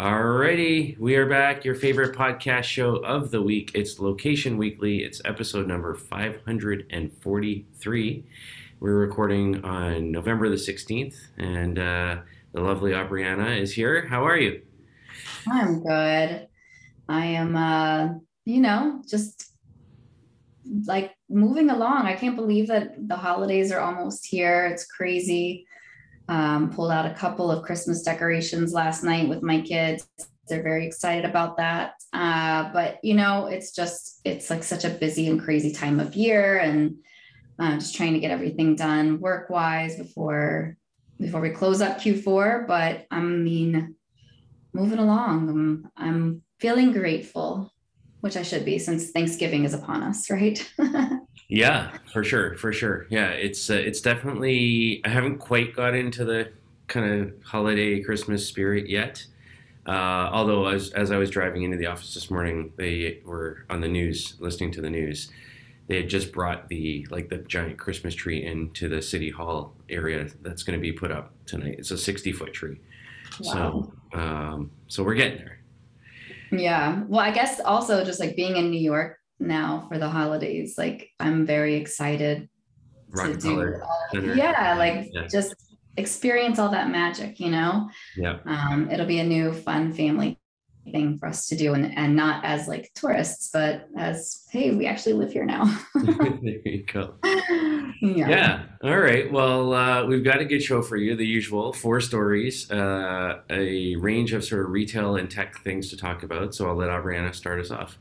Alrighty, we are back. Your favorite podcast show of the week. It's Location Weekly. It's episode number 543. We're recording on November the 16th, and the lovely Aubriana is here. How are you? I'm good. I am, just like moving along. I can't believe that the holidays are almost here. It's crazy. Pulled out a couple of Christmas decorations last night with my kids. They're very excited about that. But it's like such a busy and crazy time of year, and just trying to get everything done work-wise before we close up Q4. But moving along, I'm feeling grateful, which I should be, since Thanksgiving is upon us, right? Yeah, for sure. Yeah, it's definitely, I haven't quite got into the kind of holiday Christmas spirit yet. Although as I was driving into the office this morning, they were on the news, listening to the news. They had just brought the giant Christmas tree into the city hall area that's going to be put up tonight. It's a 60-foot tree. Wow. So we're getting there. Yeah. Well, I guess also just like being in New York now for the holidays, like I'm very excited to do all, just experience all that magic, Yeah. It'll be a new fun family thing for us to do, and not as like tourists, but as, hey, we actually live here now. There you go. Yeah. All right. Well, we've got a good show for you. The usual 4 stories, a range of sort of retail and tech things to talk about. So I'll let Aubriana start us off.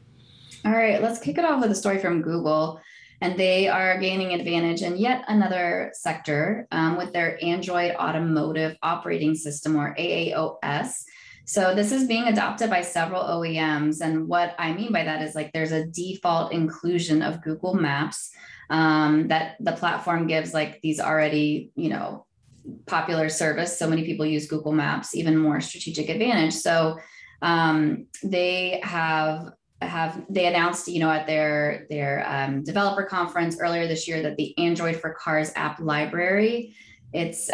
All right. Let's kick it off with a story from Google. And they are gaining advantage in yet another sector with their Android Automotive Operating System, or AAOS. So this is being adopted by several OEMs. And what I mean by that is like there's a default inclusion of Google Maps that the platform gives like these already, popular service. So many people use Google Maps, even more strategic advantage. So they announced, at their developer conference earlier this year that the Android for Cars app library, it's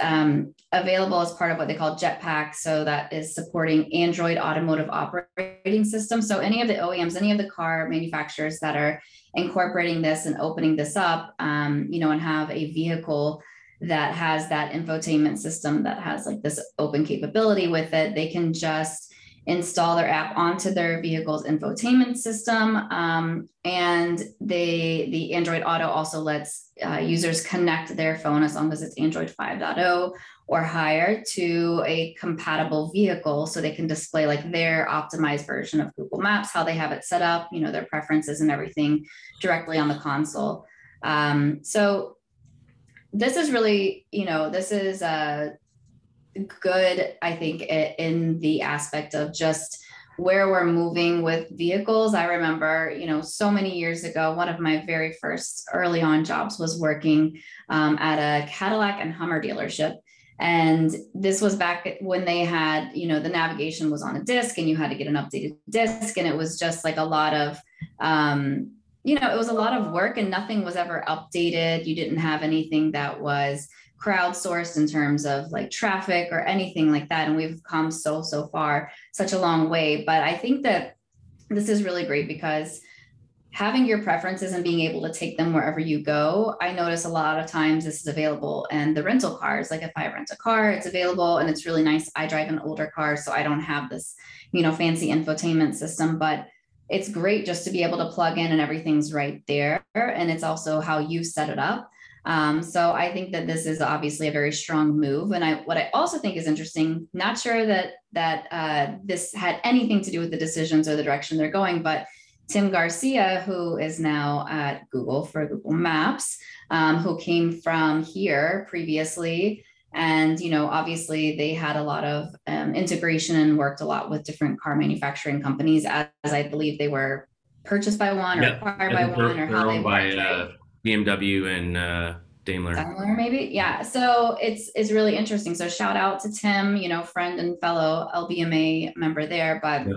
available as part of what they call Jetpack. So that is supporting Android Automotive Operating System. So any of the OEMs, any of the car manufacturers that are incorporating this and opening this up, and have a vehicle that has that infotainment system that has like this open capability with it, they can just install their app onto their vehicle's infotainment system. And the Android Auto also lets users connect their phone, as long as it's Android 5.0 or higher, to a compatible vehicle. So they can display like their optimized version of Google Maps, how they have it set up, their preferences and everything directly on the console. So this is really, this is good, I think, in the aspect of just where we're moving with vehicles. I remember, so many years ago, one of my very first early on jobs was working at a Cadillac and Hummer dealership. And this was back when they had, the navigation was on a disc, and you had to get an updated disc. And it was just like a lot of, it was a lot of work, and nothing was ever updated. You didn't have anything that was crowdsourced in terms of like traffic or anything like that. And we've come so far, such a long way. But I think that this is really great, because having your preferences and being able to take them wherever you go, I notice a lot of times this is available in the rental cars. Like if I rent a car, it's available, and it's really nice. I drive an older car, so I don't have this, fancy infotainment system, but it's great just to be able to plug in and everything's right there. And it's also how you set it up. So I think that this is obviously a very strong move. And what I also think is interesting, not sure that this had anything to do with the decisions or the direction they're going, but Tim Garcia, who is now at Google for Google Maps, who came from here previously. And, obviously they had a lot of integration and worked a lot with different car manufacturing companies, as I believe they were purchased by one, or acquired by one, or how they were. BMW and Daimler. Daimler, maybe. Yeah. So it's really interesting. So shout out to Tim, friend and fellow LBMA member there. But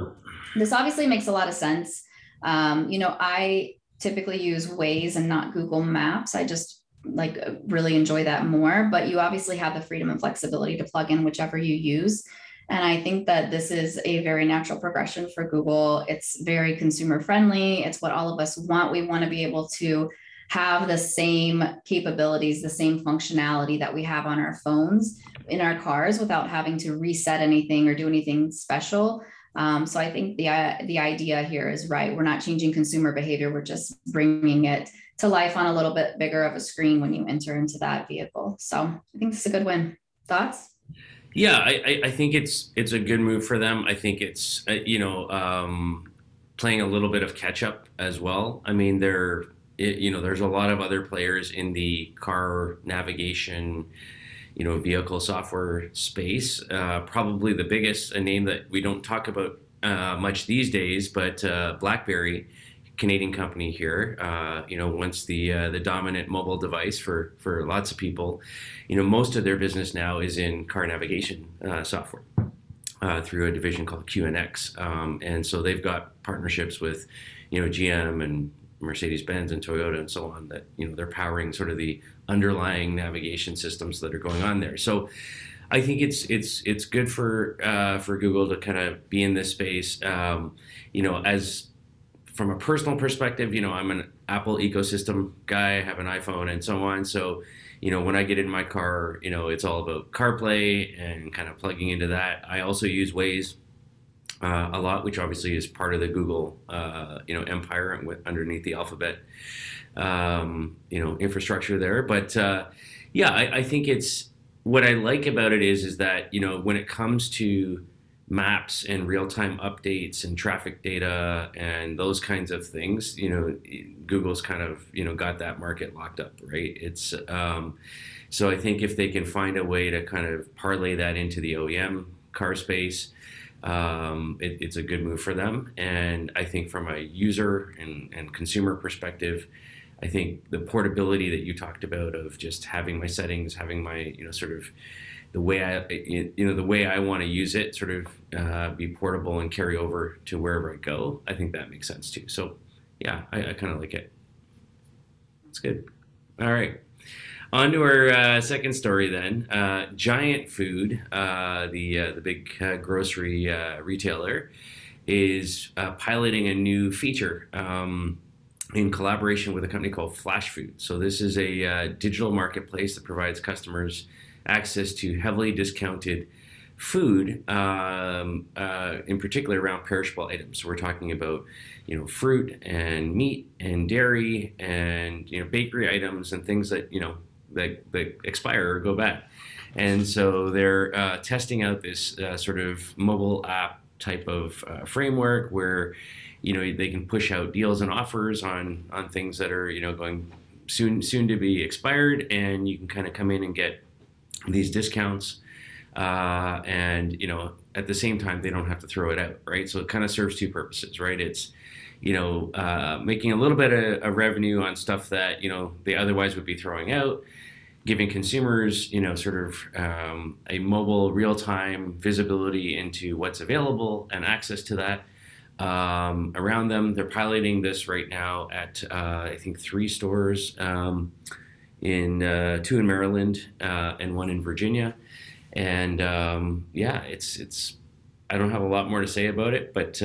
This obviously makes a lot of sense. I typically use Waze and not Google Maps. I just like really enjoy that more. But you obviously have the freedom and flexibility to plug in whichever you use. And I think that this is a very natural progression for Google. It's very consumer friendly. It's what all of us want. We want to be able to have the same capabilities, the same functionality that we have on our phones in our cars without having to reset anything or do anything special. So I think the idea here is right. We're not changing consumer behavior. We're just bringing it to life on a little bit bigger of a screen when you enter into that vehicle. So I think this is a good win. Thoughts? Yeah, I think it's a good move for them. I think it's, playing a little bit of catch up as well. I mean, there's a lot of other players in the car navigation, vehicle software space. Probably the biggest, a name that we don't talk about much these days, but BlackBerry, Canadian company here, once the dominant mobile device for lots of people, most of their business now is in car navigation software through a division called QNX. And so they've got partnerships with, GM and Mercedes-Benz and Toyota and so on that, they're powering sort of the underlying navigation systems that are going on there. So I think it's good for Google to kind of be in this space, from a personal perspective, I'm an Apple ecosystem guy, I have an iPhone and so on. So, when I get in my car, it's all about CarPlay and kind of plugging into that. I also use Waze a lot, which obviously is part of the Google, empire underneath the Alphabet, infrastructure there. But yeah, I think it's, what I like about it is that, when it comes to maps and real-time updates and traffic data and those kinds of things, Google's kind of, got that market locked up, right? It's so I think if they can find a way to kind of parlay that into the OEM car space, it's a good move for them. And I think from a user and consumer perspective, I think the portability that you talked about of just having my settings, having my, sort of the way I want to use it sort of be portable and carry over to wherever I go, I think that makes sense too. So yeah, I kind of like it. It's good. All right. On to our second story then. Giant Food, the big grocery retailer, is piloting a new feature in collaboration with a company called Flash Food. So this is a digital marketplace that provides customers access to heavily discounted food, in particular around perishable items. So we're talking about, fruit and meat and dairy and, bakery items and things that, that expire or go bad. And so they're testing out this sort of mobile app type of framework where, they can push out deals and offers on things that are, going soon to be expired, and you can kind of come in and get these discounts, and at the same time they don't have to throw it out, right? So it kind of serves two purposes, right? It's making a little bit of revenue on stuff that they otherwise would be throwing out, giving consumers sort of a mobile real-time visibility into what's available and access to that around them. They're piloting this right now at I think 3 stores, in 2 in Maryland and 1 in Virginia. And yeah, it's I don't have a lot more to say about it, but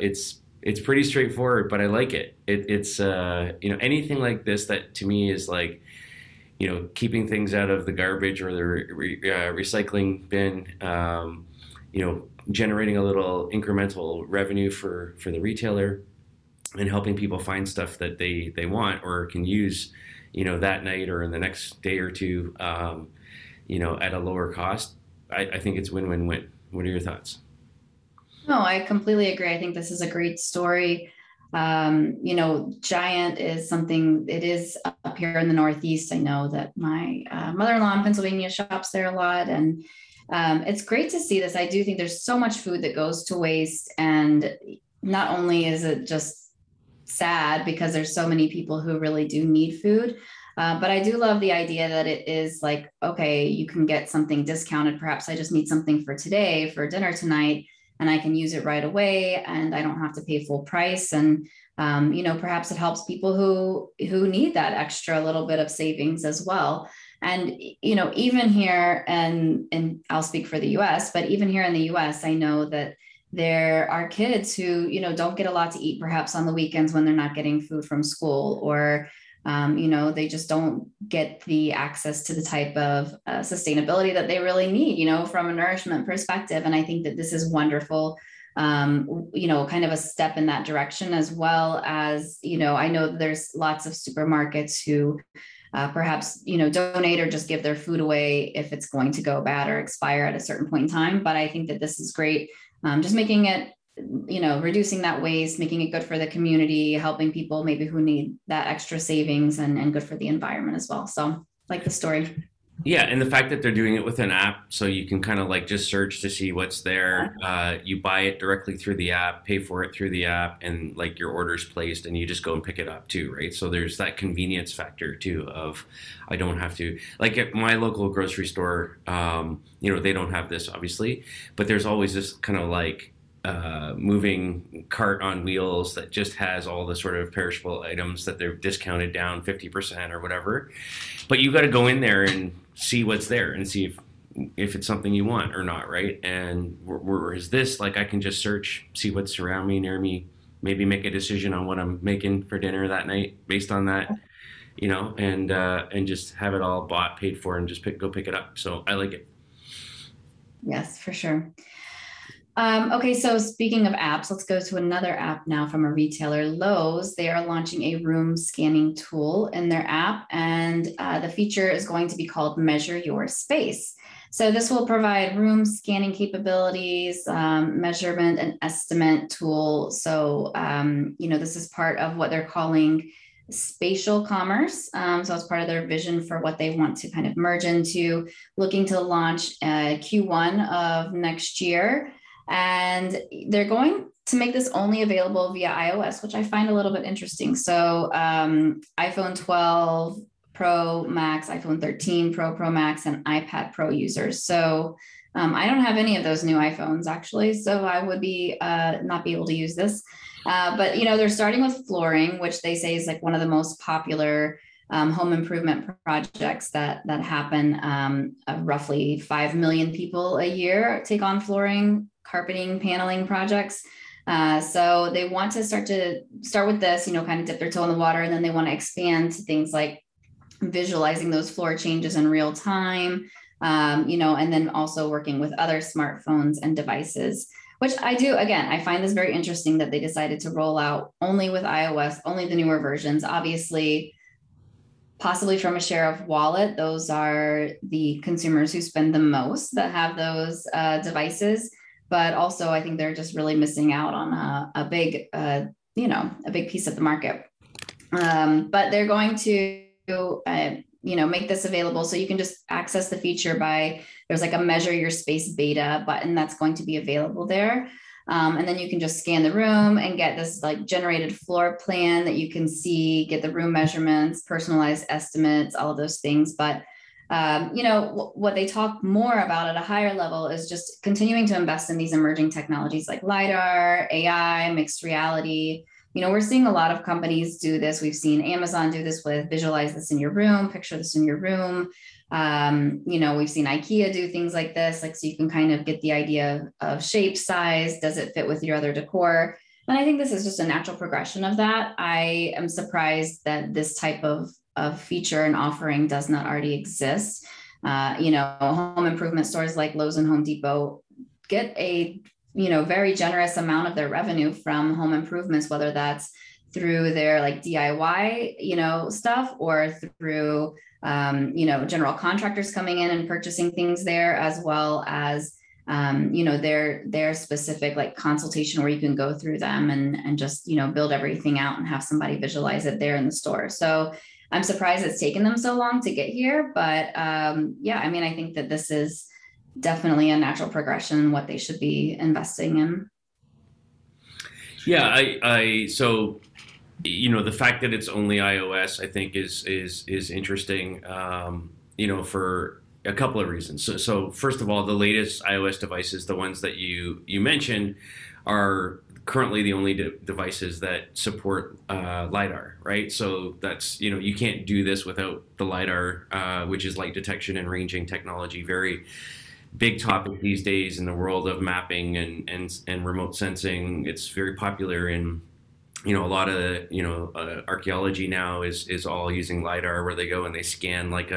it's pretty straightforward, but I like it. It's anything like this that to me is like, keeping things out of the garbage or the recycling bin, generating a little incremental revenue for the retailer and helping people find stuff that they want or can use that night or in the next day or two, at a lower cost. I think it's win-win-win. What are your thoughts? No, I completely agree. I think this is a great story. Giant is something, it is up here in the Northeast. I know that my mother-in-law in Pennsylvania shops there a lot, and it's great to see this. I do think there's so much food that goes to waste, and not only is it just sad because there's so many people who really do need food. But I do love the idea that it is like, okay, you can get something discounted. Perhaps I just need something for today, for dinner tonight, and I can use it right away and I don't have to pay full price. And, perhaps it helps people who need that extra little bit of savings as well. And, you know, even here, and I'll speak for the US, but even here in the US, I know that there are kids who, you know, don't get a lot to eat perhaps on the weekends when they're not getting food from school, or, you know, they just don't get the access to the type of sustainability that they really need, you know, from a nourishment perspective. And I think that this is wonderful, you know, kind of a step in that direction, as well as, you know, I know there's lots of supermarkets who perhaps, you know, donate or just give their food away if it's going to go bad or expire at a certain point in time. But I think that this is great. Just making it, you know, reducing that waste, making it good for the community, helping people maybe who need that extra savings, and good for the environment as well. So like the story. Yeah. And the fact that they're doing it with an app, so you can kind of like just search to see what's there. You buy it directly through the app, pay for it through the app, and like your order's placed and you just go and pick it up too. Right. So there's that convenience factor too of, I don't have to, like at my local grocery store, you know, they don't have this obviously, but there's always this kind of like, moving cart on wheels that just has all the sort of perishable items that they've discounted down 50% or whatever. But you got to go in there and see what's there and see if it's something you want or not, right? And whereas this, like I can just search, see what's around me, near me, maybe make a decision on what I'm making for dinner that night based on that, you know, and just have it all bought, paid for, and just go pick it up. So I like it. Yes, for sure. Okay, so speaking of apps, let's go to another app now from a retailer, Lowe's. They are launching a room scanning tool in their app, and the feature is going to be called Measure Your Space. So this will provide room scanning capabilities, measurement and estimate tool. So, you know, this is part of what they're calling spatial commerce. So it's part of their vision for what they want to kind of merge into, looking to launch Q1 of next year. And they're going to make this only available via iOS, which I find a little bit interesting. So iPhone 12 Pro Max, iPhone 13 Pro, Pro Max, and iPad Pro users. So I don't have any of those new iPhones actually, so I would be not be able to use this. But you know, they're starting with flooring, which they say is like one of the most popular home improvement projects that happen. Roughly 5 million people a year take on flooring, carpeting, paneling projects. So they want to start with this, you know, kind of dip their toe in the water, and then they want to expand to things like visualizing those floor changes in real time, you know, and then also working with other smartphones and devices, which I do, again, I find this very interesting that they decided to roll out only with iOS, only the newer versions, obviously, possibly from a share of wallet. Those are the consumers who spend the most that have those devices. But also, I think they're just really missing out on a big, you know, a big piece of the market. But they're going to, you know, make this available. So you can just access the feature by, there's like a Measure Your Space beta button that's going to be available there. And then you can just scan the room and get this like generated floor plan that you can see, get the room measurements, personalized estimates, all of those things. But you know, what they talk more about at a higher level is just continuing to invest in these emerging technologies like LiDAR, AI, mixed reality. You know, we're seeing a lot of companies do this. We've seen Amazon do this with visualize this in your room, picture this in your room. You know, we've seen IKEA do things like this, like, so you can kind of get the idea of shape, size, does it fit with your other decor? And I think this is just a natural progression of that. I am surprised that this type of feature and offering does not already exist. You know, home improvement stores like Lowe's and Home Depot get a, you know, very generous amount of their revenue from home improvements, whether that's through their like DIY, you know, stuff, or through, you know, general contractors coming in and purchasing things there, as well as, you know, their specific like consultation where you can go through them and just, you know, build everything out and have somebody visualize it there in the store. So I'm surprised it's taken them so long to get here, but yeah, I mean, I think that this is definitely a natural progression, what they should be investing in. Yeah, I so, you know, the fact that it's only iOS, I think is interesting, you know, for a couple of reasons. So first of all, the latest iOS devices, the ones that you mentioned, are currently the only devices that support LiDAR, right? So that's, you know, you can't do this without the LiDAR, which is light detection and ranging technology. Very big topic these days in the world of mapping and remote sensing. It's very popular in, you know, a lot of, you know, archaeology now is all using LiDAR, where they go and they scan like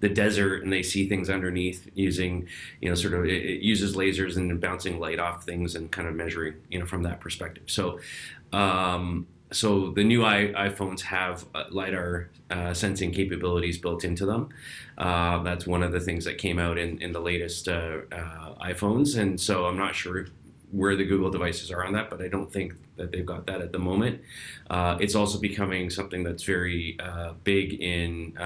the desert and they see things underneath using, you know, sort of, it uses lasers and bouncing light off things and kind of measuring, you know, from that perspective. So, so the new iPhones have LiDAR sensing capabilities built into them. That's one of the things that came out in the latest iPhones. And so I'm not sure where the Google devices are on that, but I don't think that they've got that at the moment. It's also becoming something that's very big in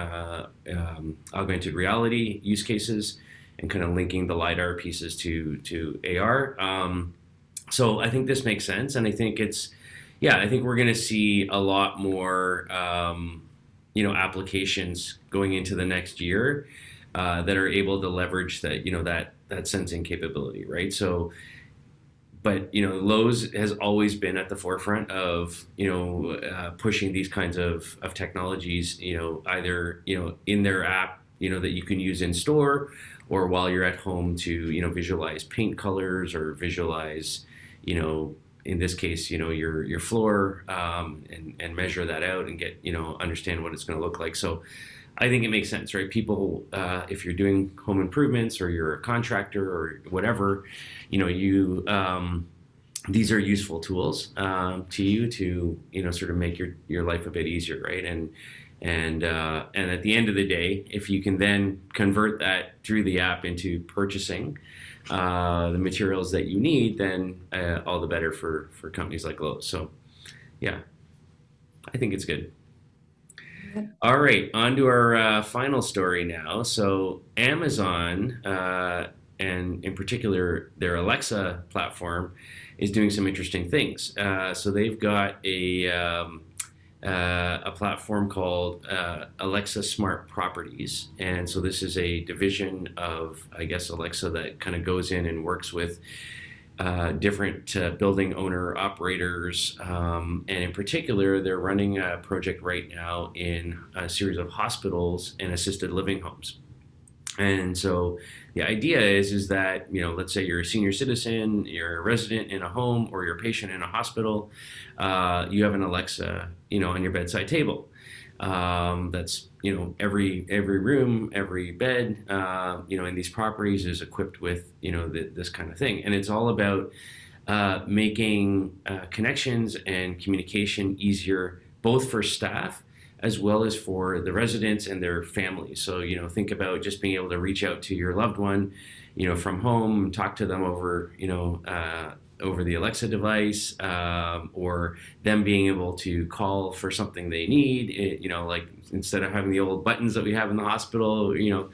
augmented reality use cases and kind of linking the LiDAR pieces to AR. So I think this makes sense, and I think it's, yeah, I think we're going to see a lot more, you know, applications going into the next year that are able to leverage that, you know, that sensing capability, right? So, but, you know, Lowe's has always been at the forefront of, you know, pushing these kinds of technologies, you know, either, you know, in their app, you know, that you can use in store, or while you're at home to, you know, visualize paint colors or visualize, you know, in this case, you know, your floor, and measure that out and get, you know, understand what it's going to look like. So I think it makes sense, right? People, if you're doing home improvements or you're a contractor or whatever, you know, you, these are useful tools to you to, you know, sort of make your life a bit easier, right? And at the end of the day, if you can then convert that through the app into purchasing the materials that you need, then all the better for companies like Lowe's. So yeah, I think it's good. All right, on to our final story now. So Amazon, and in particular their Alexa platform, is doing some interesting things. So they've got a platform called Alexa Smart Properties. And so this is a division of, I guess, Alexa that kind of goes in and works with different building owner operators, and in particular they're running a project right now in a series of hospitals and assisted living homes. And so the idea is that, you know, let's say you're a senior citizen, you're a resident in a home, or you're a patient in a hospital, you have an Alexa, you know, on your bedside table. That's, you know, every room, every bed, you know, in these properties is equipped with, you know, this kind of thing. And it's all about making connections and communication easier, both for staff as well as for the residents and their families. So, you know, think about just being able to reach out to your loved one, you know, from home, talk to them over, you know, over the Alexa device, or them being able to call for something they need, you know, like instead of having the old buttons that we have in the hospital, you know,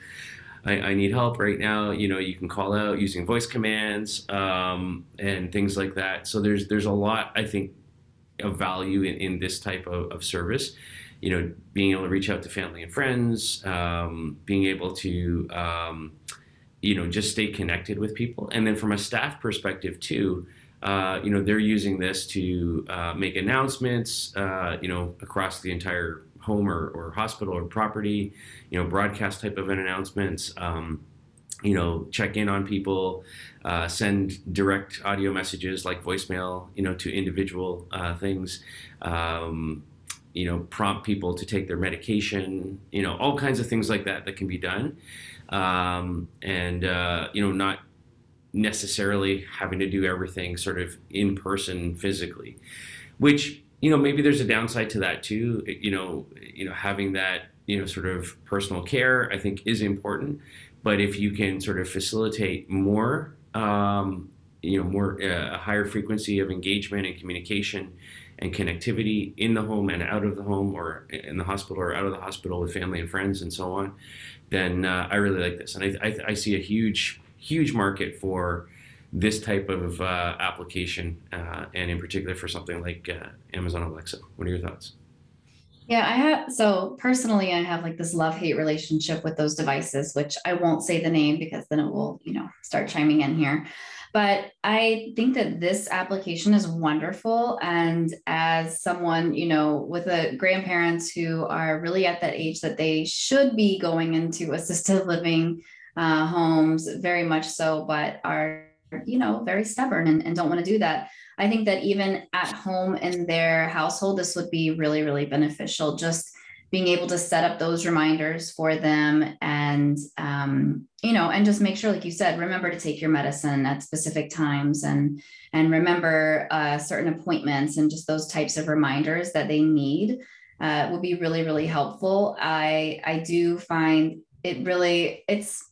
I need help right now, you know, you can call out using voice commands, and things like that. So there's a lot, I think, of value in this type of service, you know, being able to reach out to family and friends, being able to, you know, just stay connected with people. And then from a staff perspective too, you know, they're using this to make announcements, you know, across the entire home or hospital or property, you know, broadcast type of announcements, you know, check in on people, send direct audio messages like voicemail, you know, to individual things, you know, prompt people to take their medication, you know, all kinds of things like that can be done. You know, not necessarily having to do everything sort of in person physically, which, you know, maybe there's a downside to that too. You know, having that, you know, sort of personal care, I think, is important, but if you can sort of facilitate more, you know, more, a higher frequency of engagement and communication and connectivity in the home and out of the home, or in the hospital or out of the hospital with family and friends and so on, then I really like this. And I see a huge, huge market for this type of application, and in particular for something like Amazon Alexa. What are your thoughts? Yeah, personally I have like this love-hate relationship with those devices, which I won't say the name because then it will, you know, start chiming in here. But I think that this application is wonderful. And as someone, you know, with grandparents who are really at that age that they should be going into assisted living homes, very much so, but are, you know, very stubborn and don't want to do that. I think that even at home in their household, this would be really, really beneficial. Just being able to set up those reminders for them and, you know, and just make sure, like you said, remember to take your medicine at specific times and remember certain appointments, and just those types of reminders that they need will be really, really helpful. I do find it really, it's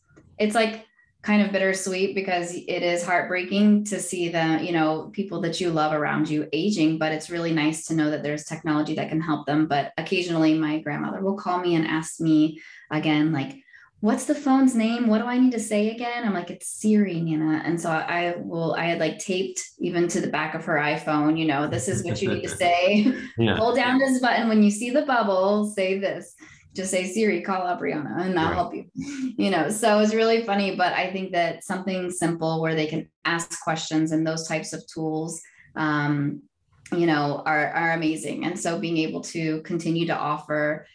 like kind of bittersweet, because it is heartbreaking to see the, you know, people that you love around you aging, but it's really nice to know that there's technology that can help them. But occasionally my grandmother will call me and ask me again, like, what's the phone's name? What do I need to say again? I'm like, it's Siri, Nina. And so I had like taped even to the back of her iPhone, you know, this is what you need to say. Yeah. Hold down this button. When you see the bubble, say this. Just say, Siri, call up Brianna and I'll help you, you know? So it's really funny, but I think that something simple where they can ask questions and those types of tools, you know, are amazing. And so being able to continue to offer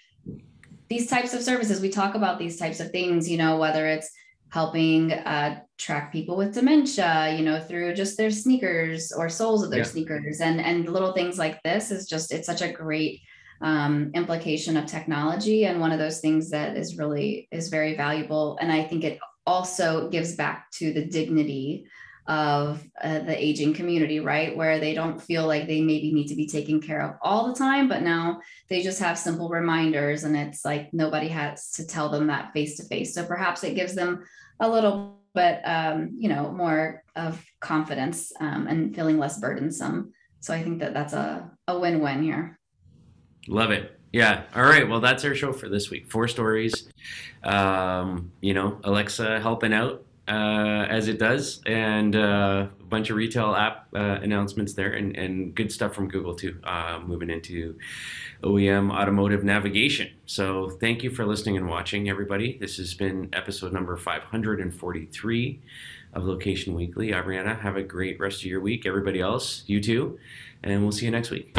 these types of services, we talk about these types of things, you know, whether it's helping track people with dementia, you know, through just their sneakers or soles of their sneakers and little things like this is just, it's such a great implication of technology, and one of those things that is really is very valuable. And I think it also gives back to the dignity of the aging community, right, where they don't feel like they maybe need to be taken care of all the time, but now they just have simple reminders, and it's like nobody has to tell them that face to face. So perhaps it gives them a little bit, you know, more of confidence and feeling less burdensome. So I think that that's a win-win here. Love it. Yeah. All right. Well, that's our show for this week. 4 stories, you know, Alexa helping out as it does, and a bunch of retail app announcements there, and good stuff from Google too, moving into OEM automotive navigation. So thank you for listening and watching, everybody. This has been episode number 543 of Location Weekly. Brianna, have a great rest of your week. Everybody else, you too. And we'll see you next week.